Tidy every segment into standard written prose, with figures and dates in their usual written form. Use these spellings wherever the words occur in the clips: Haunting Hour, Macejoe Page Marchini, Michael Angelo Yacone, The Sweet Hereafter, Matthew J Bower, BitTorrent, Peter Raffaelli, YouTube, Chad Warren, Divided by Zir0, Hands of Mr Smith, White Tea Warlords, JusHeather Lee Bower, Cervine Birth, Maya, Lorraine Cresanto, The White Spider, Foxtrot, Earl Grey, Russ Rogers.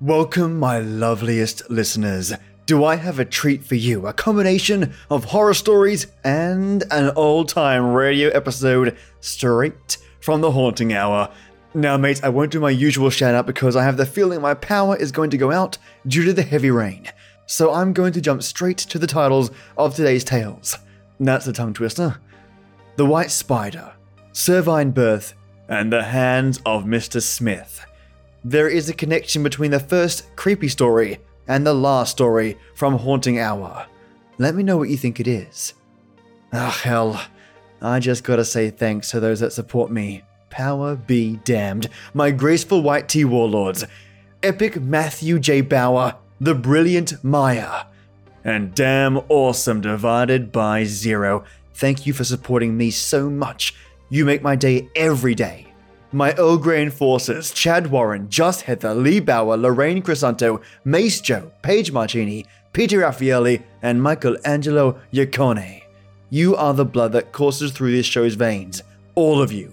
Welcome, my loveliest listeners. Do I have a treat for you? A combination of horror stories and an old-time radio episode straight from the Haunting Hour. Now, mates, I won't do my usual shout-out because I have the feeling my power is going to go out due to the heavy rain. So I'm going to jump straight to the titles of today's tales. That's a tongue twister. The White Spider, Cervine Birth, and the Hands of Mr. Smith. There is a connection between the first creepy story and the last story from Haunting Hour. Let me know what you think it is. Ah, hell. I just gotta say thanks to those that support me. Power be damned. My graceful white tea warlords. Epic Matthew J Bower. The brilliant Maya. And damn awesome Divided by Zir0. Thank you for supporting me so much. You make my day every day. My Earl Grey enforcers, Chad Warren, Just Heather, Lee Bower, Lorraine Cresanto, Macejoe, Page Marchini, Peter Raffaelli, and Michael Angelo Yacone. You are the blood that courses through this show's veins. All of you.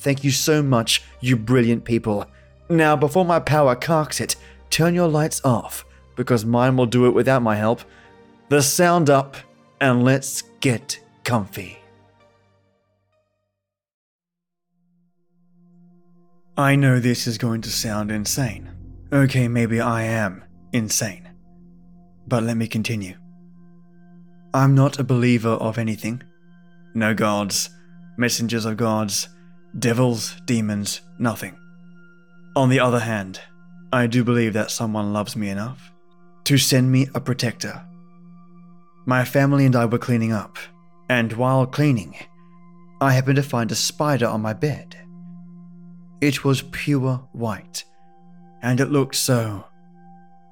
Thank you so much, you brilliant people. Now, before my power carks it, turn your lights off, because mine will do it without my help. The sound up, and let's get comfy. I know this is going to sound insane. Okay, maybe I am insane. But let me continue. I'm not a believer of anything. No gods, messengers of gods, devils, demons, nothing. On the other hand, I do believe that someone loves me enough to send me a protector. My family and I were cleaning up, and while cleaning, I happened to find a spider on my bed. It was pure white, and it looked so...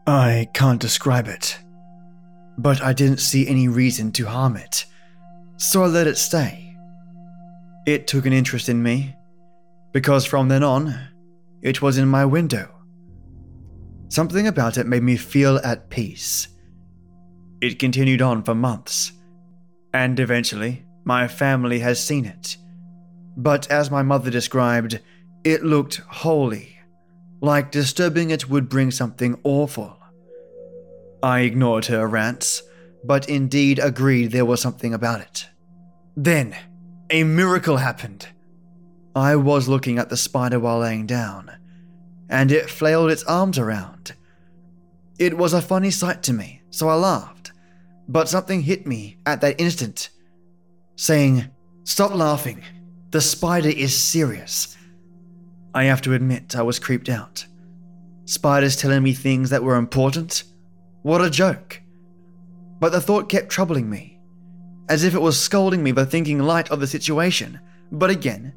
I can't describe it. But I didn't see any reason to harm it, so I let it stay. It took an interest in me, because from then on, it was in my window. Something about it made me feel at peace. It continued on for months, and eventually, my family has seen it. But as my mother described, it looked holy, like disturbing it would bring something awful. I ignored her rants, but indeed agreed there was something about it. Then, a miracle happened. I was looking at the spider while laying down, and it flailed its arms around. It was a funny sight to me, so I laughed, but something hit me at that instant, saying, "Stop laughing, the spider is serious." I have to admit I was creeped out. Spiders telling me things that were important? What a joke. But the thought kept troubling me, as if it was scolding me for thinking light of the situation. But again,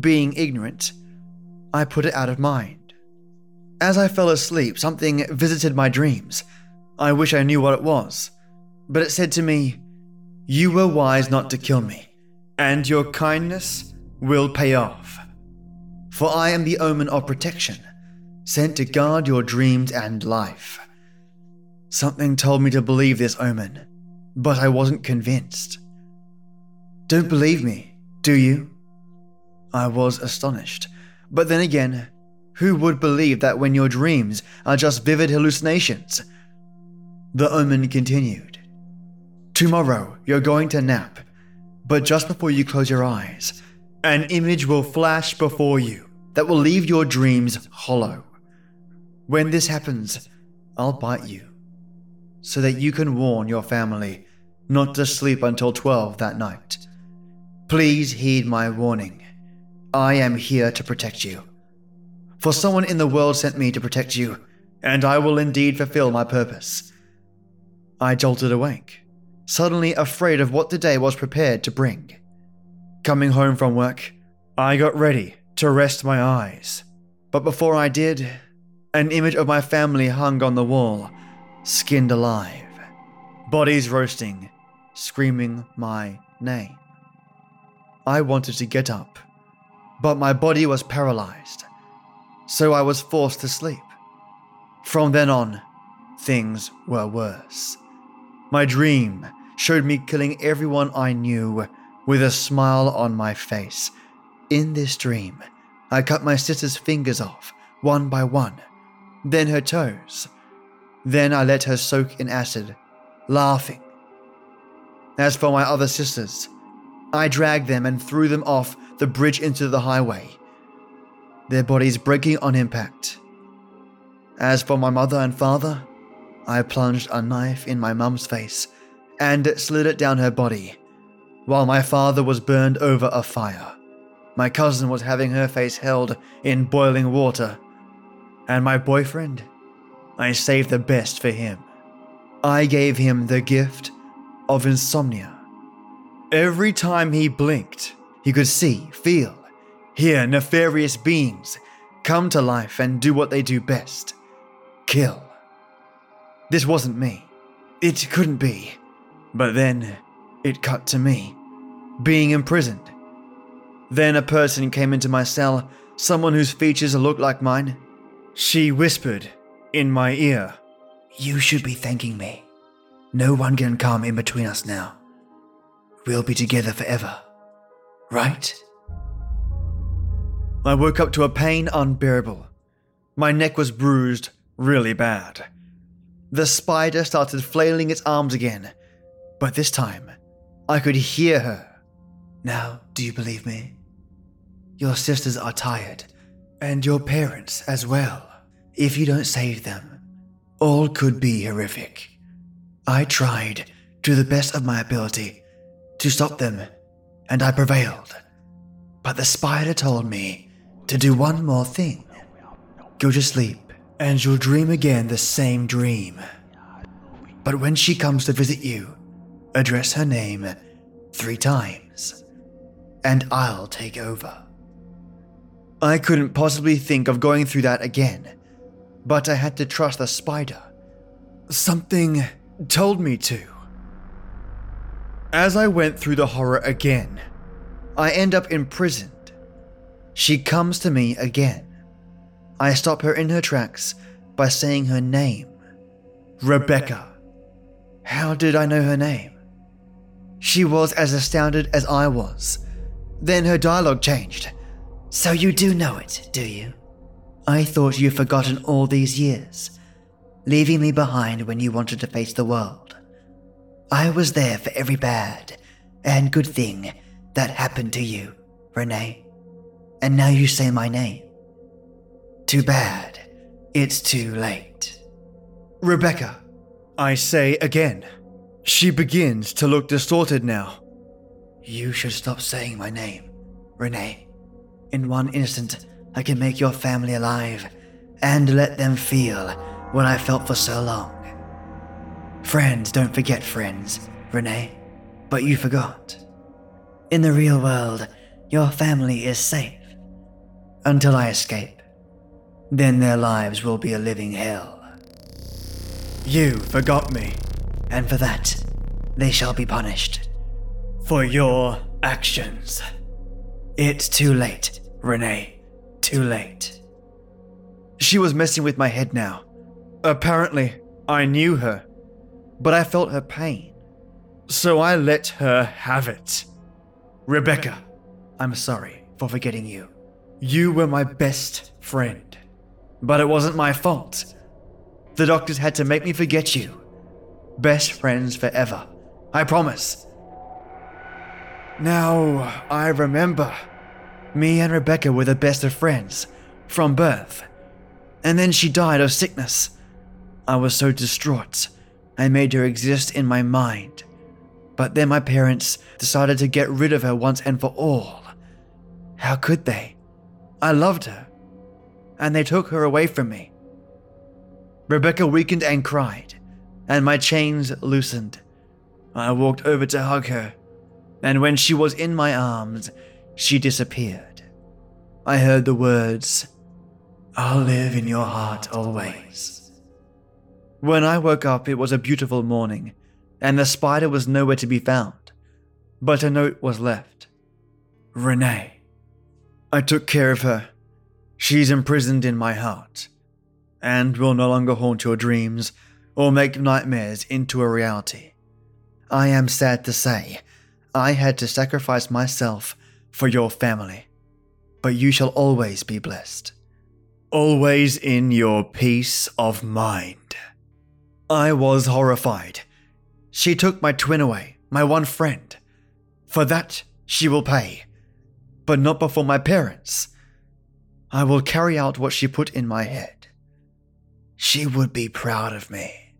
being ignorant, I put it out of mind. As I fell asleep, something visited my dreams. I wish I knew what it was. But it said to me, "You were wise not to kill me, and your kindness will pay off. For I am the omen of protection, sent to guard your dreams and life." Something told me to believe this omen, but I wasn't convinced. Don't believe me, do you? I was astonished, but then again, who would believe that when your dreams are just vivid hallucinations? The omen continued. "Tomorrow you're going to nap, but just before you close your eyes, an image will flash before you that will leave your dreams hollow. When this happens, I'll bite you, so that you can warn your family not to sleep until 12 that night. Please heed my warning. I am here to protect you. For someone in the world sent me to protect you, and I will indeed fulfill my purpose." I jolted awake, suddenly afraid of what the day was prepared to bring. Coming home from work, I got ready to rest my eyes. But before I did, an image of my family hung on the wall, skinned alive. Bodies roasting, screaming my name. I wanted to get up, but my body was paralyzed, so I was forced to sleep. From then on, things were worse. My dream showed me killing everyone I knew with a smile on my face. In this dream, I cut my sister's fingers off, one by one, then her toes. Then I let her soak in acid, laughing. As for my other sisters, I dragged them and threw them off the bridge into the highway, their bodies breaking on impact. As for my mother and father, I plunged a knife in my mum's face and slid it down her body, while my father was burned over a fire. My cousin was having her face held in boiling water, and my boyfriend, I saved the best for him. I gave him the gift of insomnia. Every time he blinked, he could see, feel, hear nefarious beings come to life and do what they do best: kill. This wasn't me. It couldn't be. But then it cut to me, being imprisoned. Then a person came into my cell, someone whose features looked like mine. She whispered in my ear, "You should be thanking me. No one can come in between us now. We'll be together forever, right?" I woke up to a pain unbearable. My neck was bruised really bad. The spider started flailing its arms again, but this time I could hear her. "Now, do you believe me? Your sisters are tired, and your parents as well. If you don't save them, all could be horrific. I tried, to the best of my ability, to stop them, and I prevailed. But the spider told me to do one more thing. Go to sleep, and you'll dream again the same dream. But when she comes to visit you, address her name 3 times, and I'll take over." I couldn't possibly think of going through that again, but I had to trust the spider. Something told me to. As I went through the horror again, I end up imprisoned. She comes to me again. I stop her in her tracks by saying her name. Rebecca. How did I know her name? She was as astounded as I was. Then her dialogue changed. "So you do know it, do you? I thought you'd forgotten all these years, leaving me behind when you wanted to face the world. I was there for every bad and good thing that happened to you, Renee. And now you say my name. Too bad. It's too late." "Rebecca," I say again. She begins to look distorted now. "You should stop saying my name, Renee. In one instant, I can make your family alive and let them feel what I felt for so long. Friends don't forget friends, Renee, but you forgot. In the real world, your family is safe until I escape. Then their lives will be a living hell. You forgot me, and for that, they shall be punished for your actions. It's too late, Renee. Too late." She was messing with my head now. Apparently, I knew her, but I felt her pain, so I let her have it. "Rebecca, I'm sorry for forgetting you. You were my best friend, but it wasn't my fault. The doctors had to make me forget you. Best friends forever, I promise. Now I remember. Me and Rebecca were the best of friends, from birth. And then she died of sickness. I was so distraught, I made her exist in my mind. But then my parents decided to get rid of her once and for all. How could they? I loved her, and they took her away from me." Rebecca weakened and cried, and my chains loosened. I walked over to hug her, and when she was in my arms, she disappeared. I heard the words, "I'll live in your heart always." When I woke up, it was a beautiful morning, and the spider was nowhere to be found, but a note was left. Renee. I took care of her. She's imprisoned in my heart, and will no longer haunt your dreams or make nightmares into a reality. I am sad to say I had to sacrifice myself for your family, but you shall always be blessed. Always in your peace of mind. I was horrified. She took my twin away, my one friend. For that, she will pay, but not before my parents. I will carry out what she put in my head. She would be proud of me.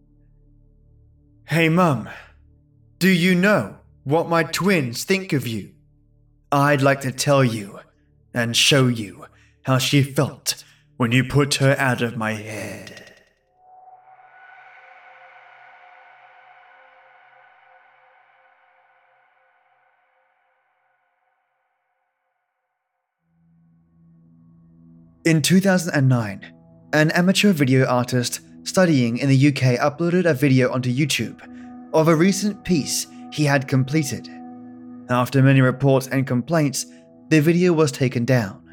Hey, Mum, do you know what my twins think of you? I'd like to tell you and show you how she felt when you put her out of my head. In 2009, an amateur video artist studying in the UK uploaded a video onto YouTube of a recent piece he had completed. After many reports and complaints, the video was taken down.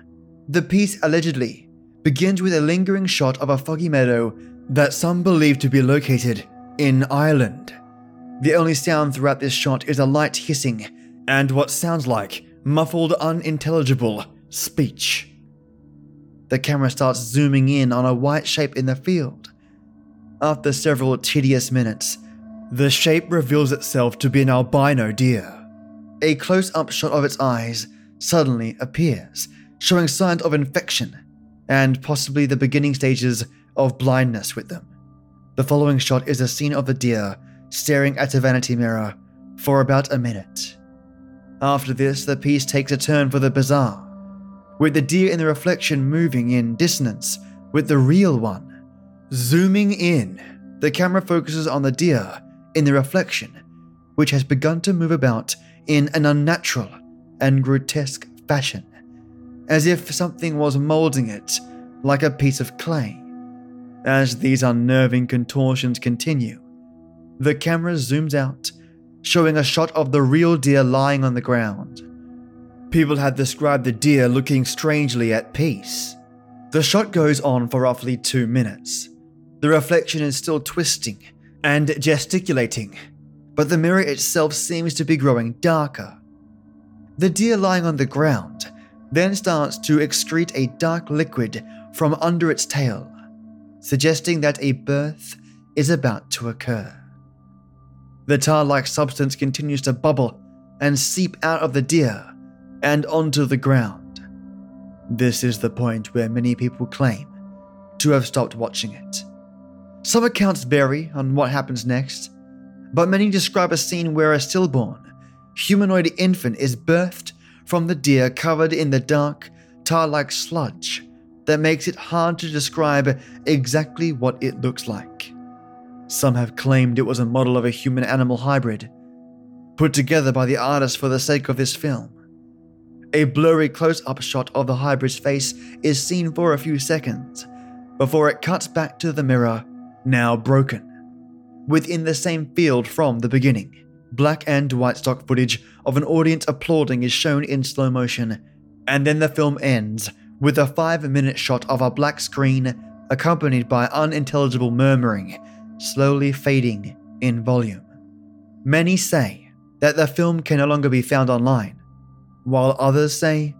The piece allegedly begins with a lingering shot of a foggy meadow that some believe to be located in Ireland. The only sound throughout this shot is a light hissing and what sounds like muffled, unintelligible speech. The camera starts zooming in on a white shape in the field. After several tedious minutes, the shape reveals itself to be an albino deer. A close-up shot of its eyes suddenly appears, showing signs of infection and possibly the beginning stages of blindness with them. The following shot is a scene of the deer staring at a vanity mirror for about a minute. After this, the piece takes a turn for the bizarre, with the deer in the reflection moving in dissonance with the real one. Zooming in, the camera focuses on the deer in the reflection, which has begun to move about in an unnatural and grotesque fashion, as if something was moulding it like a piece of clay. As these unnerving contortions continue, the camera zooms out, showing a shot of the real deer lying on the ground. People had described the deer looking strangely at peace. The shot goes on for roughly 2 minutes. The reflection is still twisting and gesticulating, but the mirror itself seems to be growing darker. The deer lying on the ground then starts to excrete a dark liquid from under its tail, suggesting that a birth is about to occur. The tar-like substance continues to bubble and seep out of the deer and onto the ground. This is the point where many people claim to have stopped watching it. Some accounts vary on what happens next, but many describe a scene where a stillborn, humanoid infant is birthed from the deer covered in the dark, tar-like sludge that makes it hard to describe exactly what it looks like. Some have claimed it was a model of a human-animal hybrid, put together by the artist for the sake of this film. A blurry close-up shot of the hybrid's face is seen for a few seconds, before it cuts back to the mirror, now broken. Within the same field from the beginning, black and white stock footage of an audience applauding is shown in slow motion, and then the film ends with a 5-minute shot of a black screen accompanied by unintelligible murmuring, slowly fading in volume. Many say that the film can no longer be found online, while others say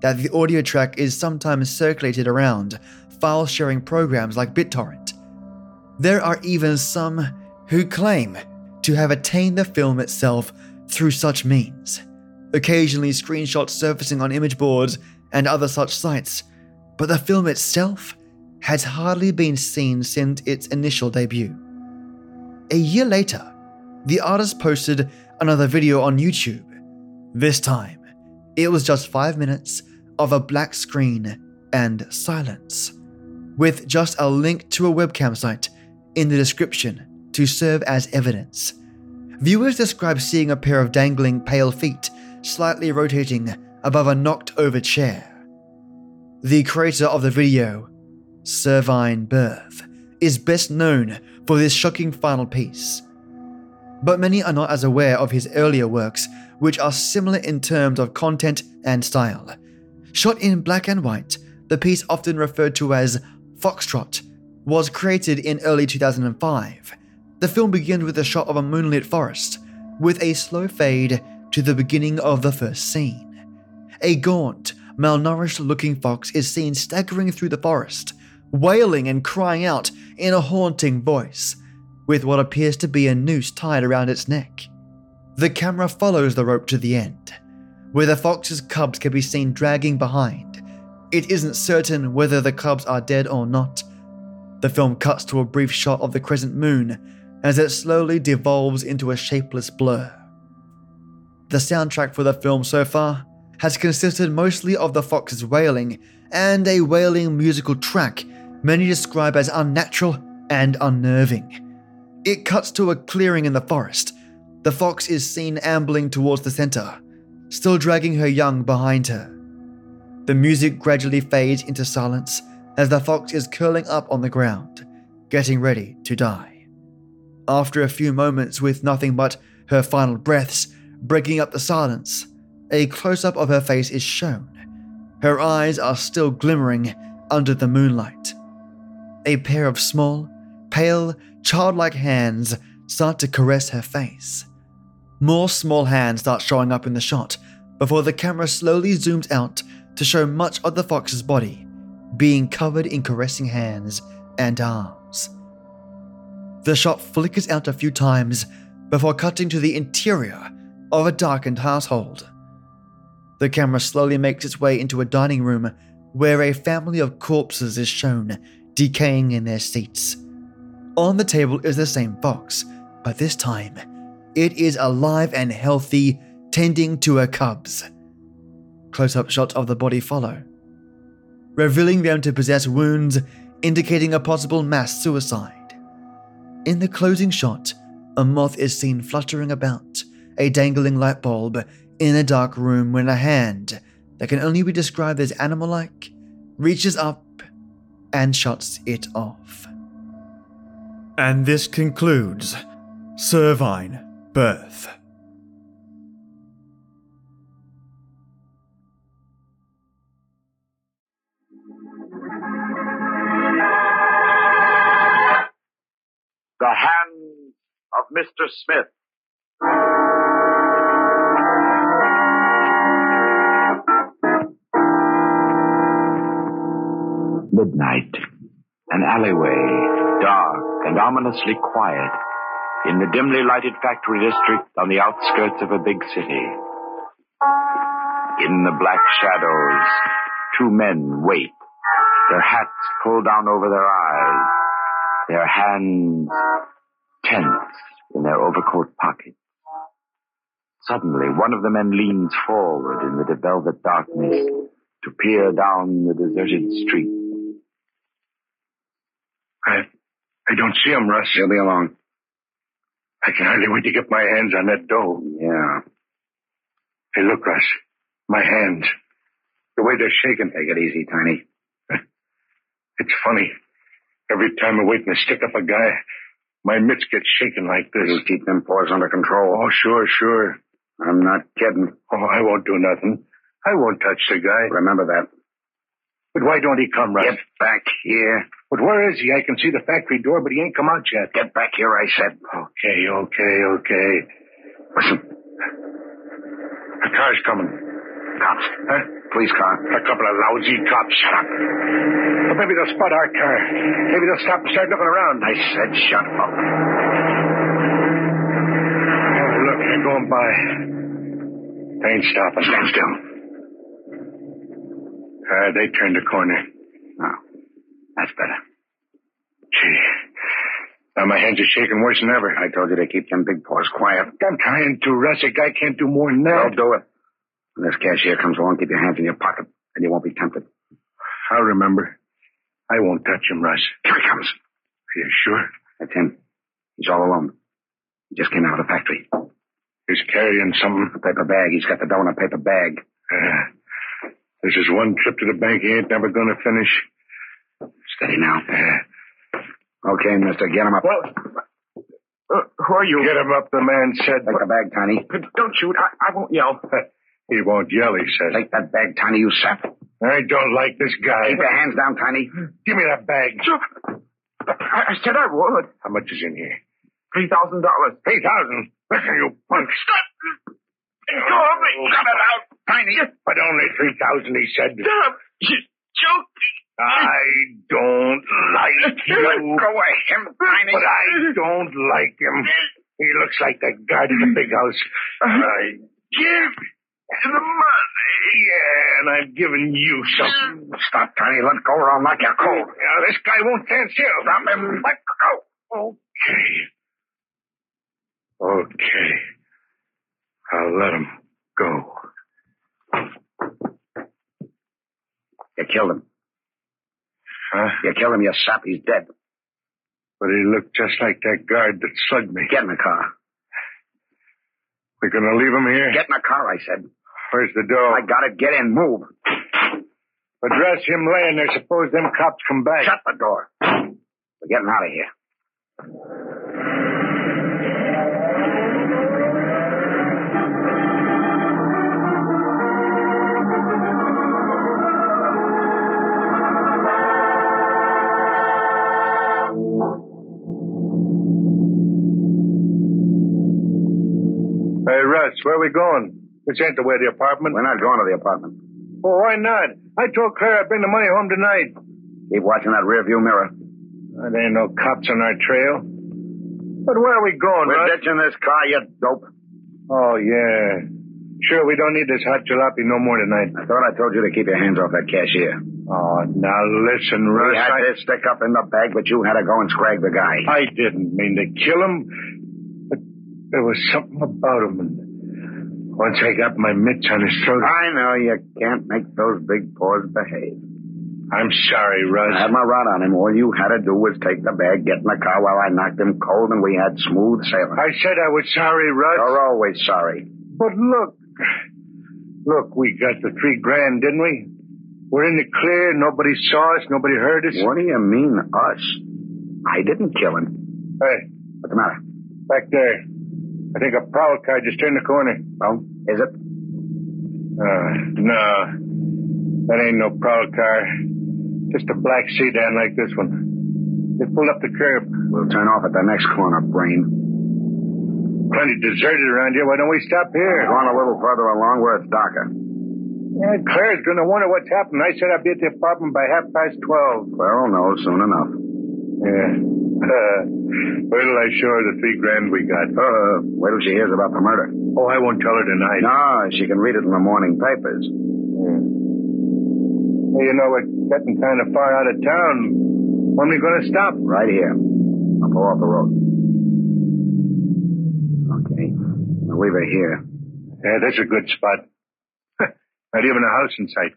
that the audio track is sometimes circulated around file-sharing programs like BitTorrent. There are even some who claim to have attained the film itself through such means, occasionally screenshots surfacing on image boards and other such sites, but the film itself has hardly been seen since its initial debut. A year later, the artist posted another video on YouTube. This time, it was just 5 minutes of a black screen and silence, with just a link to a webcam site in the description to serve as evidence. Viewers describe seeing a pair of dangling pale feet slightly rotating above a knocked-over chair. The creator of the video, Cervine Birth, is best known for this shocking final piece. but many are not as aware of his earlier works, which are similar in terms of content and style. Shot in black and white, the piece often referred to as Foxtrot was created in early 2005. The film begins with a shot of a moonlit forest, with a slow fade to the beginning of the first scene. A gaunt, malnourished-looking fox is seen staggering through the forest, wailing and crying out in a haunting voice, with what appears to be a noose tied around its neck. The camera follows the rope to the end, where the fox's cubs can be seen dragging behind. It isn't certain whether the cubs are dead or not. The film cuts to a brief shot of the crescent moon as it slowly devolves into a shapeless blur. The soundtrack for the film so far has consisted mostly of the fox's wailing and a wailing musical track many describe as unnatural and unnerving. It cuts to a clearing in the forest. The fox is seen ambling towards the center, still dragging her young behind her. The music gradually fades into silence as the fox is curling up on the ground, getting ready to die. After a few moments with nothing but her final breaths breaking up the silence, a close-up of her face is shown. Her eyes are still glimmering under the moonlight. A pair of small, pale, childlike hands start to caress her face. More small hands start showing up in the shot before the camera slowly zooms out to show much of the fox's body being covered in caressing hands and arms. The shot flickers out a few times before cutting to the interior of a darkened household. The camera slowly makes its way into a dining room where a family of corpses is shown, decaying in their seats. On the table is the same fox, but this time, it is alive and healthy, tending to her cubs. Close-up shots of the body follow, revealing them to possess wounds, indicating a possible mass suicide. In the closing shot, a moth is seen fluttering about, a dangling light bulb, in a dark room when a hand that can only be described as animal-like reaches up and shuts it off. And this concludes Cervine Birth. The Hands of Mr. Smith. Midnight, an alleyway, dark and ominously quiet, in the dimly lighted factory district on the outskirts of a big city. In the black shadows, two men wait, their hats pulled down over their eyes, their hands tense in their overcoat pockets. Suddenly, one of the men leans forward in the velvet darkness to peer down the deserted street. I don't see him, Russ. He'll be along. I can hardly wait to get my hands on that dough. Yeah. Hey, look, Russ. My hands. The way they're shaking. Take it easy, Tiny. It's funny. Every time I wait and I stick up a guy, my mitts get shaken like this. You keep them paws under control. Oh, sure. I'm not kidding. Oh, I won't do nothing. I won't touch the guy. Remember that. But why don't he come, Russ? Get back here. But where is he? I can see the factory door, but he ain't come out yet. Get back here, I said. Okay. Listen. A car's coming. Cops. Huh? Police car. A couple of lousy cops. Shut up. Well, maybe they'll spot our car. Maybe they'll stop and start looking around. I said shut up. Oh, look, they're going by. They ain't stopping. Stand still. They turned the corner. Oh, that's better. Gee. Now my hands are shaking worse than ever. I told you to keep them big paws quiet. I'm trying to, Russ. A guy can't do more than that. I'll do it. When this cashier comes along, keep your hands in your pocket, and you won't be tempted. I'll remember. I won't touch him, Russ. Here he comes. Are you sure? That's him. He's all alone. He just came out of the factory. He's carrying something. A paper bag. He's got the dough in a paper bag. This is one trip to the bank he ain't never gonna finish. Steady now. Okay, mister, get him up. Well, before you... Get him up, the man said. Take the bag, Tiny. Don't shoot. I won't yell. He won't yell, he says. Take that bag, Tiny, you sap. I don't like this guy. Keep your hands down, Tiny. Give me that bag. Sure. I said I would. How much is in here? $3,000. 3,000? Listen, you punk. Stop. Go on me. Cut it out, Tiny. But only 3,000, he said. Stop. You joke. I don't like you. Go away, him, Tiny. But I don't like him. He looks like the guard in the big house. I give the money. Yeah, and I'm giving you something. Stop, Tiny. Let go or I'll knock you cold. Yeah, this guy won't dance here. Stop him. Let go. Okay. Okay. I'll let him go. You killed him. Huh? You killed him, you sap. He's dead. But he looked just like that guard that slugged me. Get in the car. We're going to leave him here? Get in the car, I said. Where's the door? I got it. Get in. Move. Address him laying there. Suppose them cops come back. Shut the door. We're getting out of here. Hey, Russ, where are we going? This ain't the way to the apartment. We're not going to the apartment. Oh, why not? I told Claire I'd bring the money home tonight. Keep watching that rearview mirror. There ain't no cops on our trail. But where are we going, Russ? We're ditching this car, you dope. Oh, yeah. Sure, we don't need this hot jalopy no more tonight. I thought I told you to keep your hands off that cashier. Oh, now listen, Russ. We had this stick up in the bag, but you had to go and scrag the guy. I didn't mean to kill him. There was something about him, and once I got my mitts on his throat... I know you can't make those big paws behave. I'm sorry, Russ. I had my rod on him. All you had to do was take the bag, get in the car while I knocked him cold, and we had smooth sailing. I said I was sorry, Russ. You're always sorry. But look, we got the $3,000, didn't we? We're in the clear. Nobody saw us. Nobody heard us. What do you mean, us? I didn't kill him. Hey. What's the matter? Back there. I think a prowl car just turned the corner. Oh, is it? No. That ain't no prowl car. Just a black sedan like this one. It pulled up the curb. We'll turn off at the next corner, brain. Plenty deserted around here. Why don't we stop here? Go on a little further along where it's darker. Yeah, Claire's going to wonder what's happened. I said I'd be at the apartment by 12:30. Claire'll know soon enough. Yeah. Wait till I show her the $3,000 we got. Wait till she hears about the murder. Oh, I won't tell her tonight. No, she can read it in the morning papers. Yeah. Hey, you know, we're getting kind of far out of town. When are we going to stop? Right here. I'll go off the road. Okay. We'll leave her here. Yeah, that's a good spot. Not even a house in sight.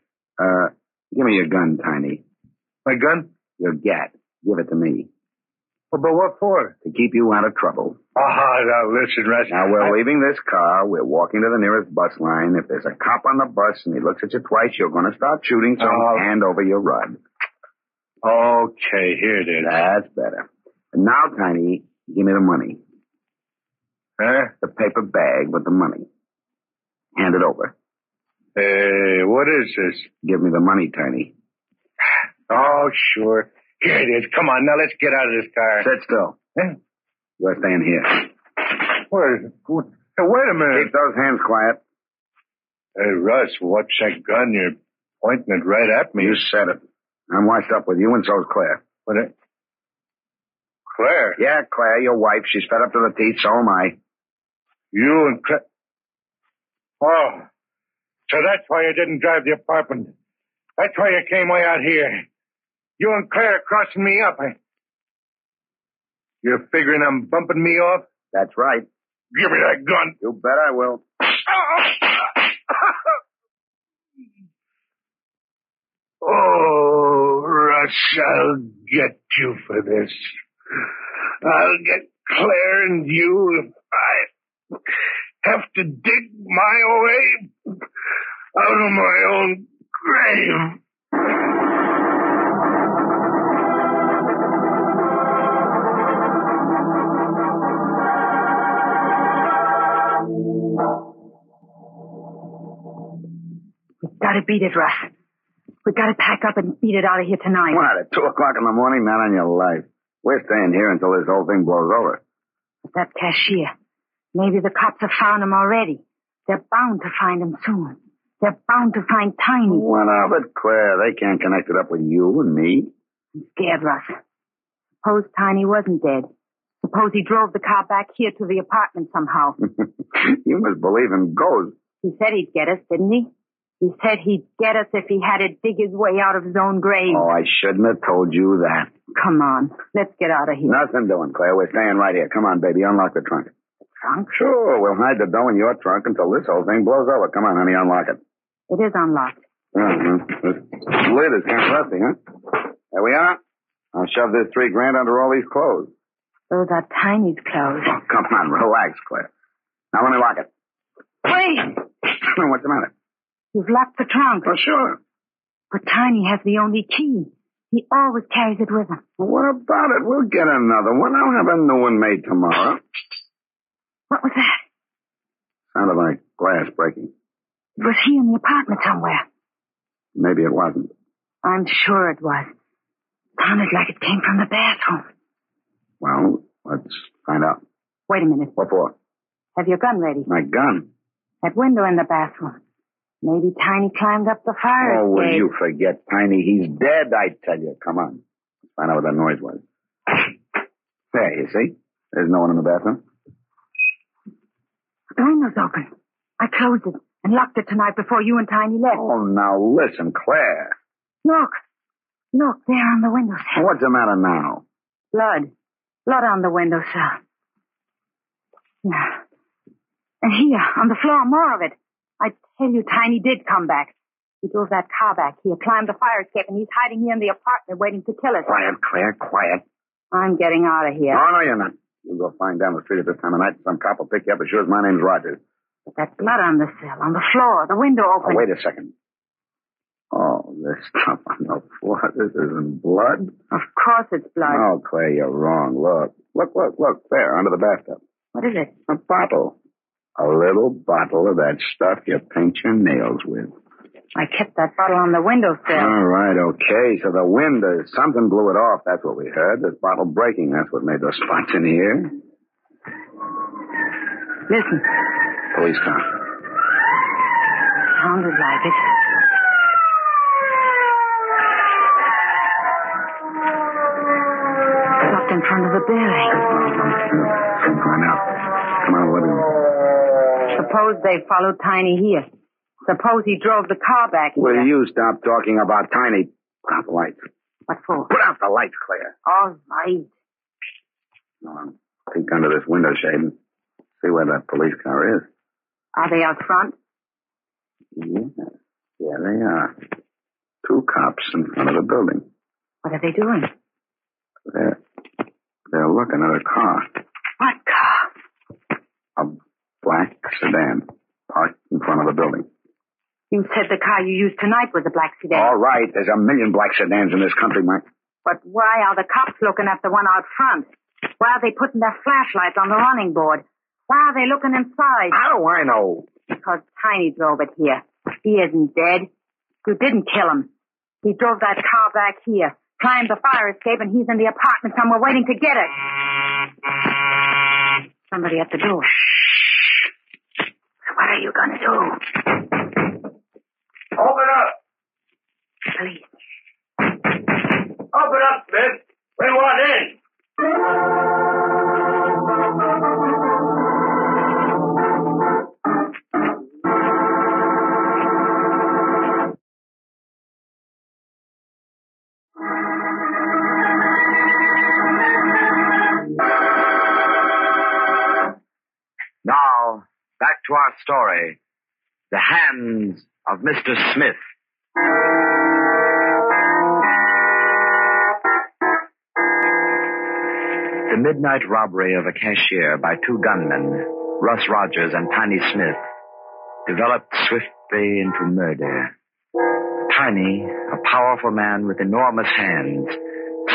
Give me your gun, Tiny. My gun? Your gat. Give it to me. But what for? To keep you out of trouble. Now listen, Russ. Now, we're leaving this car. We're walking to the nearest bus line. If there's a cop on the bus and he looks at you twice, you're going to start shooting, so hand over your rod. Okay, here it is. That's better. And now, Tiny, give me the money. Huh? The paper bag with the money. Hand it over. Hey, what is this? Give me the money, Tiny. Oh, sure. Here it is. Come on, now let's get out of this car. Sit still. Huh? You're staying here. Wait a minute. Keep those hands quiet. Hey, Russ, what's that gun? You're pointing it right at me. You said it. I'm washed up with you, and so's Claire. What? Claire? Yeah, Claire, your wife. She's fed up to the teeth, so am I. You and Claire... Oh, so that's why you didn't drive the apartment. That's why you came way out here. You and Claire are crossing me up. You're figuring I'm bumping me off? That's right. Give me that gun. You bet I will. Oh, Russ, I'll get you for this. I'll get Claire and you if I have to dig my way out of my own grave. gotta beat it, Russ. We gotta pack up and beat it out of here tonight. What, at 2 o'clock in the morning? Not on your life. We're staying here until this whole thing blows over. But that cashier. Maybe the cops have found him already. They're bound to find him soon. They're bound to find Tiny. What of it, Claire? They can't connect it up with you and me. I'm scared, Russ. Suppose Tiny wasn't dead. Suppose he drove the car back here to the apartment somehow. You must believe in ghosts. He said he'd get us, didn't he? He said he'd get us if he had to dig his way out of his own grave. Oh, I shouldn't have told you that. Come on. Let's get out of here. Nothing doing, Claire. We're staying right here. Come on, baby. Unlock the trunk. Trunk? Sure. We'll hide the dough in your trunk until this whole thing blows over. Come on, honey. Unlock it. It is unlocked. This lid is kind of rusty, huh? There we are. I'll shove this $3,000 under all these clothes. Those are Tiny's clothes. Oh, come on. Relax, Claire. Now let me lock it. Wait! What's the matter? You've locked the trunk. Oh, sure. But Tiny has the only key. He always carries it with him. Well, what about it? We'll get another one. I'll have a new one made tomorrow. What was that? Sounded like glass breaking. It was he in the apartment somewhere. Maybe it wasn't. I'm sure it was. Sounded like it came from the bathroom. Well, let's find out. Wait a minute. What for? Have your gun ready. My gun? That window in the bathroom. Maybe Tiny climbed up the fire escape. Oh, will you forget, Tiny? He's dead, I tell you. Come on. Let's find out what that noise was. There, you see? There's no one in the bathroom. The window's open. I closed it and locked it tonight before you and Tiny left. Oh, now listen, Claire. Look. Look, there on the windowsill. What's the matter now? Blood. Blood on the windowsill. Yeah. And here, on the floor, more of it. I tell you, Tiny did come back. He drove that car back here, climbed the fire escape, and he's hiding here in the apartment waiting to kill us. Quiet, Claire, quiet. I'm getting out of here. No, you're not. You'll go flying down the street at this time of night. Some cop will pick you up as sure as my name's Rogers. But that blood on the sill, on the floor, the window open. Oh, wait a second. Oh, this stuff on the floor, this isn't blood. Of course it's blood. No, Claire, you're wrong. Look, Claire, under the bathtub. What is it? A bottle. A little bottle of that stuff you paint your nails with. I kept that bottle on the windowsill. All right, okay. So the wind, something blew it off. That's what we heard. This bottle breaking. That's what made those spots in the air. Listen. Police car. Sounded like it. Stopped in front of the building. Come on out. Come on, let me. Suppose they followed Tiny here. Suppose he drove the car back here. Will you stop talking about Tiny? Put out the lights. What for? Put out the lights, Claire. All right. Now, peek under this window shade and see where that police car is. Are they out front? Yeah. Yeah, they are. Two cops in front of the building. What are they doing? They're looking at a car. What car? Black sedan, parked in front of the building. You said the car you used tonight was a black sedan. All right, there's 1 million black sedans in this country, Mike. But why are the cops looking at the one out front? Why are they putting their flashlights on the running board? Why are they looking inside? How do I know? Because Tiny drove it here. He isn't dead. You didn't kill him. He drove that car back here, climbed the fire escape, and he's in the apartment somewhere waiting to get it. Somebody at the door. What are you going to do? Open up. Please. Open up, Smith. We want in. Now, back to our story, The Hands of Mr. Smith. The midnight robbery of a cashier by two gunmen, Russ Rogers and Tiny Smith, developed swiftly into murder. Tiny, a powerful man with enormous hands,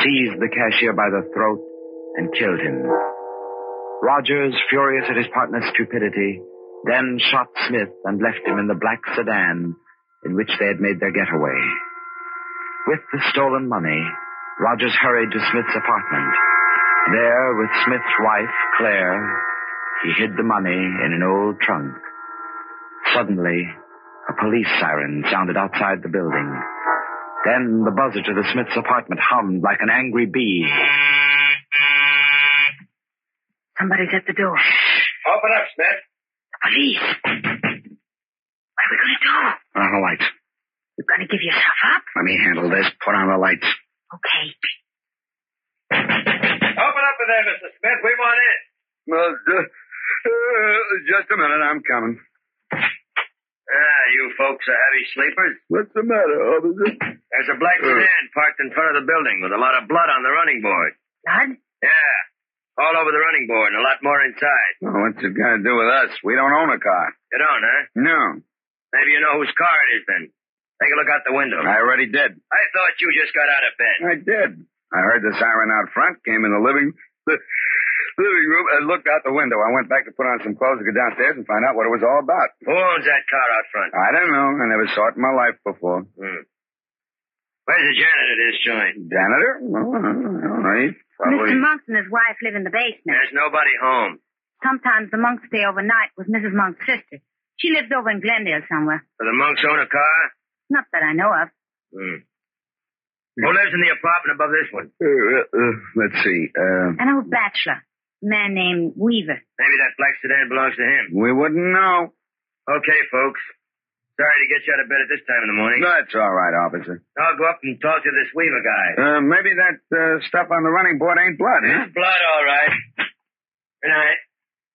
seized the cashier by the throat and killed him. Rogers, furious at his partner's stupidity, then shot Smith and left him in the black sedan in which they had made their getaway. With the stolen money, Rogers hurried to Smith's apartment. There, with Smith's wife, Claire, he hid the money in an old trunk. Suddenly, a police siren sounded outside the building. Then the buzzer to the Smiths' apartment hummed like an angry bee. Somebody's at the door. Open up, Smith. The police. What are we going to do? Put on the lights. You're going to give yourself up? Let me handle this. Put on the lights. Okay. Open up in there, Mr. Smith. We want in. Just a minute. I'm coming. You folks are heavy sleepers. What's the matter, officer? There's a black sedan parked in front of the building with a lot of blood on the running board. Blood? Yeah. All over the running board and a lot more inside. Well, what's it got to do with us? We don't own a car. You don't, huh? No. Maybe you know whose car it is, then. Take a look out the window. I already did. I thought you just got out of bed. I did. I heard the siren out front, came in the living room, I looked out the window. I went back to put on some clothes to go downstairs and find out what it was all about. Who owns that car out front? I don't know. I never saw it in my life before. Hmm. Where's the janitor of this joint? Janitor? Well, I don't know. He's probably... Mr. Monks and his wife live in the basement. There's nobody home. Sometimes the Monks stay overnight with Mrs. Monk's sister. She lives over in Glendale somewhere. Do the Monks own a car? Not that I know of. Hmm. Who lives in the apartment above this one? Let's see. An old bachelor. Man named Weaver. Maybe that black sedan belongs to him. We wouldn't know. Okay, folks. Sorry to get you out of bed at this time in the morning. That's all right, officer. I'll go up and talk to this Weaver guy. Maybe that stuff on the running board ain't blood, huh? It's blood, all right. Good night.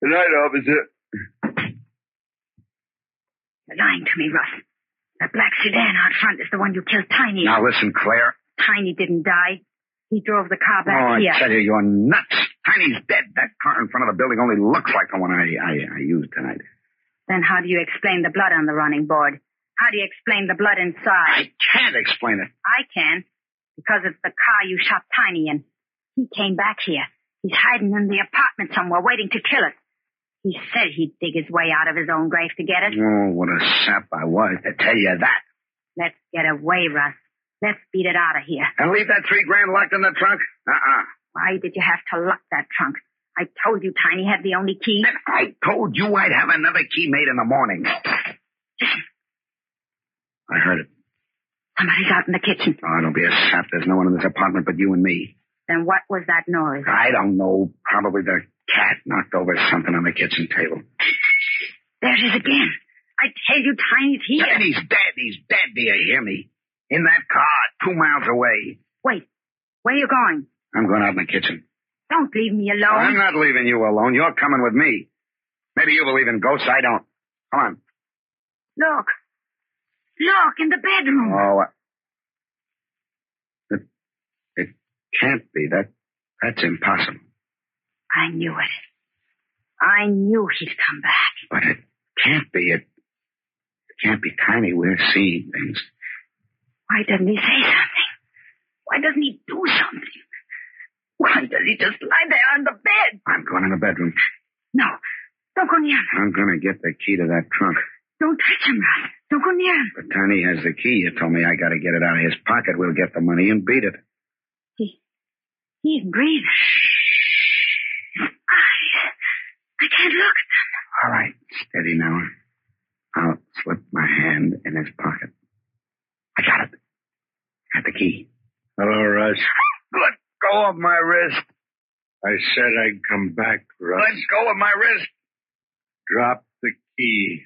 Good night, officer. You're lying to me, Russ. That black sedan out front is the one you killed Tiny. Now listen, Claire. Tiny didn't die. He drove the car back here. I tell you, you're nuts. Tiny's dead. That car in front of the building only looks like the one I used tonight. Then how do you explain the blood on the running board? How do you explain the blood inside? I can't explain it. I can, because it's the car you shot Tiny in. He came back here. He's hiding in the apartment somewhere, waiting to kill us. He said he'd dig his way out of his own grave to get it. Oh, what a sap I was to tell you that. Let's get away, Russ. Let's beat it out of here. And leave that $3,000 locked in the trunk? Uh-uh. Why did you have to lock that trunk? I told you Tiny had the only key. And I told you I'd have another key made in the morning. I heard it. Somebody's out in the kitchen. Oh, don't be a sap. There's no one in this apartment but you and me. Then what was that noise? I don't know. Probably the cat knocked over something on the kitchen table. There it is again. I tell you Tiny's here. Tiny's dead. He's dead. Do you hear me? In that car, 2 miles away. Wait, where are you going? I'm going out in the kitchen. Don't leave me alone. I'm not leaving you alone. You're coming with me. Maybe you believe in ghosts. I don't. Come on. Look. Look, in the bedroom. Oh, it can't be. That's impossible. I knew it. I knew he'd come back. But it can't be. It can't be Tiny. We're seeing things. Why doesn't he say something? Why doesn't he do something? Why does he just lie there on the bed? I'm going in the bedroom. No, don't go near him. I'm going to get the key to that trunk. Don't touch him, Russ. Don't go near him. But Tiny has the key. You told me I got to get it out of his pocket. We'll get the money and beat it. He's breathing. His eyes. I can't look at them. All right, steady now. I'll slip my hand in his pocket. I got it. Got the key. Hello, Russ. Let go of my wrist. I said I'd come back, Russ. Let go of my wrist. Drop the key.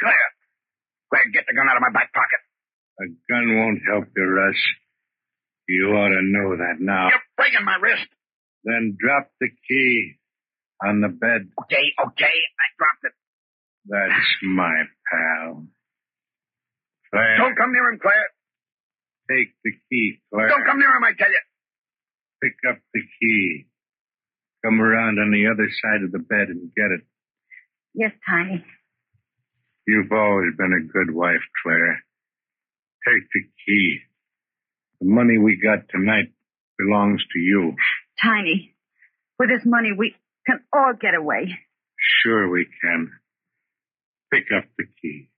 Claire. Claire, get the gun out of my back pocket. A gun won't help you, Russ. You ought to know that now. You're breaking my wrist. Then drop the key on the bed. Okay. I dropped it. That's my pal. Claire. Don't come near him, Claire. Take the key, Claire. Don't come near him, I tell you. Pick up the key. Come around on the other side of the bed and get it. Yes, Tiny. You've always been a good wife, Claire. Take the key. The money we got tonight belongs to you. Tiny, with this money we can all get away. Sure we can. Pick up the key.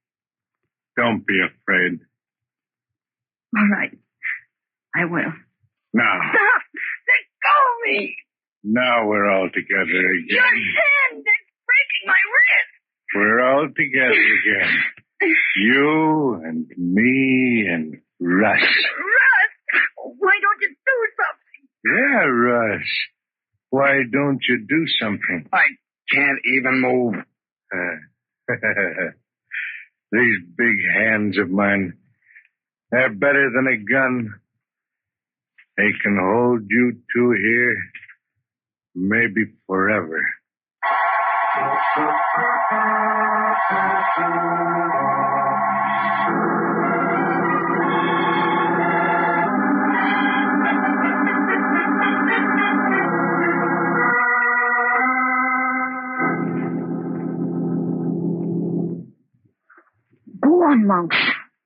Don't be afraid. All right. I will. Now. Stop! Let go of me! Now we're all together again. Your hand is breaking my wrist! We're all together again. You and me and Russ. Russ? Why don't you do something? Yeah, Russ. Why don't you do something? I can't even move. These big hands of mine, they're better than a gun. They can hold you two here maybe forever. Go on, Monks.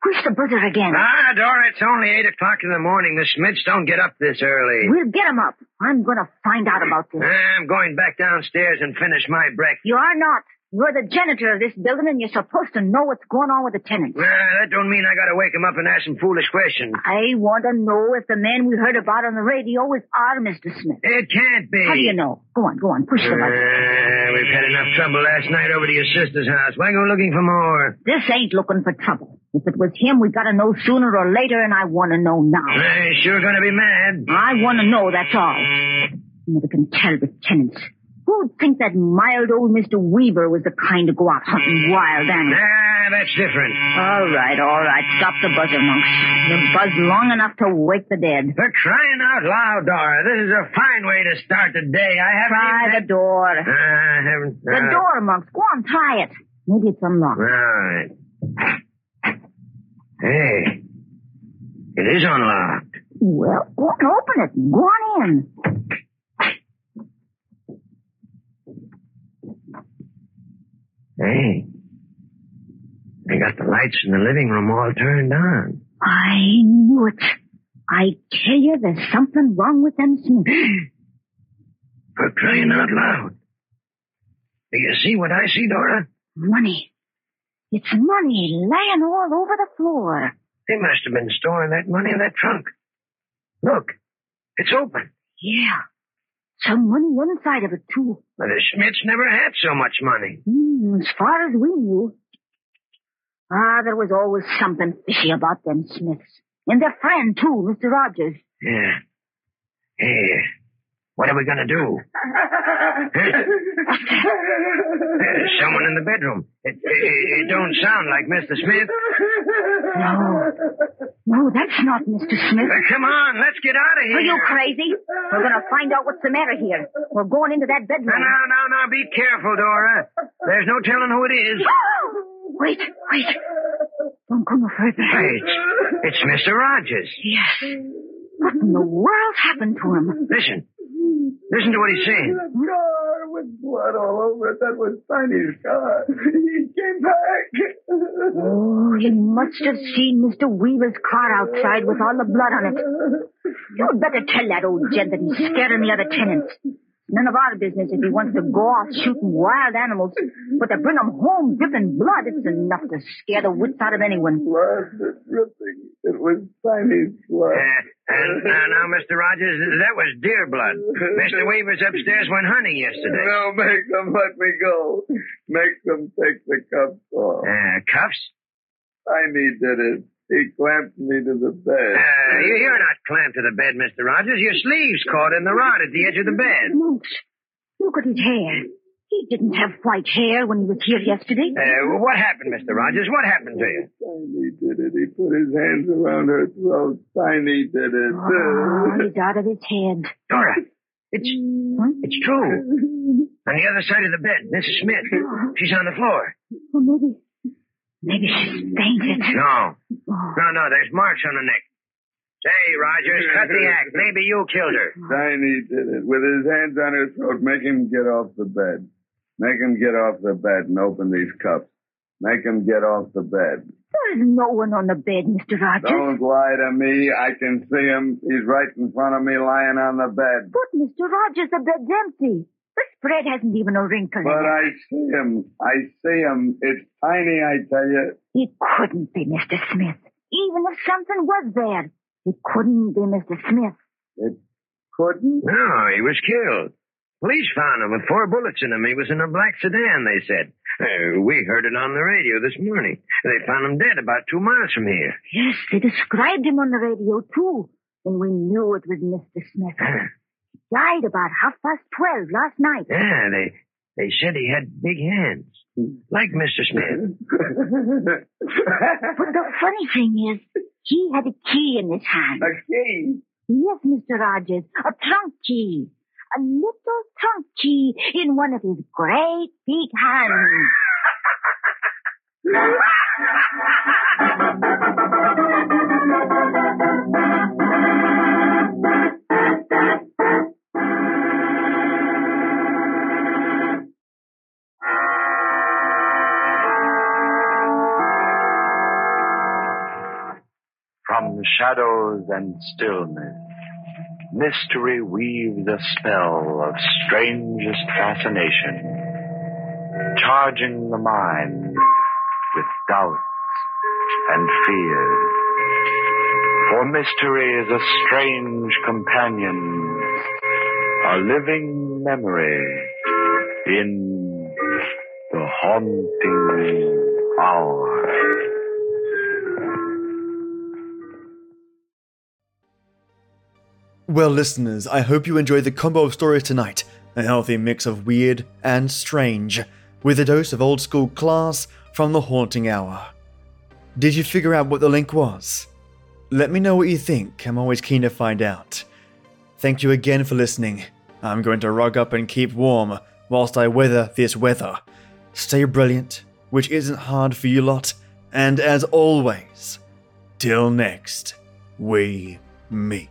Push the buzzer again. Ah, Dora, it's only 8 o'clock in the morning. The Smiths don't get up this early. We'll get them up. I'm going to find out about this. I'm going back downstairs and finish my breakfast. You are not. You're the janitor of this building, and you're supposed to know what's going on with the tenants. Well, that don't mean I got to wake them up and ask them foolish questions. I want to know if the man we heard about on the radio is our Mr. Smith. It can't be. How do you know? Go on. Push the button. We've had enough trouble last night over to your sister's house. Why go looking for more? This ain't looking for trouble. If it was him, we got to know sooner or later, and I want to know now. I'm sure going to be mad. I want to know, that's all. You never can tell with tenants. Who'd think that mild old Mr. Weaver was the kind to go out hunting wild animals? Ah, that's different. All right. Stop the buzzer, Monks. You buzzed long enough to wake the dead. For crying out loud, Dora. This is a fine way to start the day. I haven't the door. I haven't... The door, Monks. Go on, try it. Maybe it's unlocked. All right. Hey, it is unlocked. Well, go on, open it. Go on in. Hey, they got the lights in the living room all turned on. I knew it. I tell you, there's something wrong with them Smiths. For crying out loud. Do you see what I see, Dora? Money. It's money lying all over the floor. They must have been storing that money in that trunk. Look, it's open. Yeah, some money inside of it, too. But the Smiths never had so much money. As far as we knew. There was always something fishy about them Smiths. And their friend, too, Mr. Rogers. Yeah. Hey, what are we going to do? There's someone in the bedroom. It don't sound like Mr. Smith. No, that's not Mr. Smith. Come on, let's get out of here. Are you crazy? We're going to find out what's the matter here. We're going into that bedroom. No, be careful, Dora. There's no telling who it is. Wait. Don't come afraid. It's Mr. Rogers. Yes. What in the world happened to him? Listen to what he's saying. That car with blood all over it. That was Tiny's car. He came back. Oh, you must have seen Mr. Weaver's car outside with all the blood on it. You'd better tell that old gent that he's scaring the other tenants. None of our business if he wants to go off shooting wild animals. But to bring them home dripping blood, it's enough to scare the wits out of anyone. Blood dripping. It was Tiny's blood. Now, Mr. Rogers, that was deer blood. Mr. Weaver's upstairs went hunting yesterday. No, make them let me go. Make them take the cuffs off. Cuffs? Tiny did it. He clamped me to the bed. You're not clamped to the bed, Mr. Rogers. Your sleeve's caught in the rod at the edge of the bed. Monks, look at his hair. He didn't have white hair when he was here yesterday. What happened, Mr. Rogers? What happened to you? Tiny did it. He put his hands around her throat. Tiny did it. Oh, he's out of his head. Dora, it's true. On the other side of the bed, Mrs. Smith. She's on the floor. Well, Maybe she's fainted. No, there's marks on the neck. Say, Rogers, cut the act. Maybe you killed her. Tiny did it. With his hands on her throat, make him get off the bed. Make him get off the bed and open these cuffs. Make him get off the bed. There's no one on the bed, Mr. Rogers. Don't lie to me. I can see him. He's right in front of me lying on the bed. But, Mr. Rogers, the bed's empty. This bread hasn't even a wrinkle in it. But I see him. It's Tiny, I tell you. It couldn't be Mr. Smith. Even if something was there, it couldn't be Mr. Smith. It couldn't? No, he was killed. Police found him with 4 bullets in him. He was in a black sedan, they said. We heard it on the radio this morning. They found him dead about 2 miles from here. Yes, they described him on the radio, too. And we knew it was Mr. Smith. He died about 12:30 last night. Yeah, they said he had big hands. Like Mr. Smith. But the funny thing is, he had a key in his hand. A key? Yes, Mr. Rogers, a trunk key. A little trunk key in one of his great big hands. From shadows and stillness, mystery weaves a spell of strangest fascination, charging the mind with doubts and fears. For mystery is a strange companion, a living memory in the haunting hour. Well, listeners, I hope you enjoyed the combo of stories tonight, a healthy mix of weird and strange, with a dose of old school class from the Haunting Hour. Did you figure out what the link was? Let me know what you think. I'm always keen to find out. Thank you again for listening. I'm going to rug up and keep warm whilst I weather this weather. Stay brilliant, which isn't hard for you lot, and as always, till next we meet.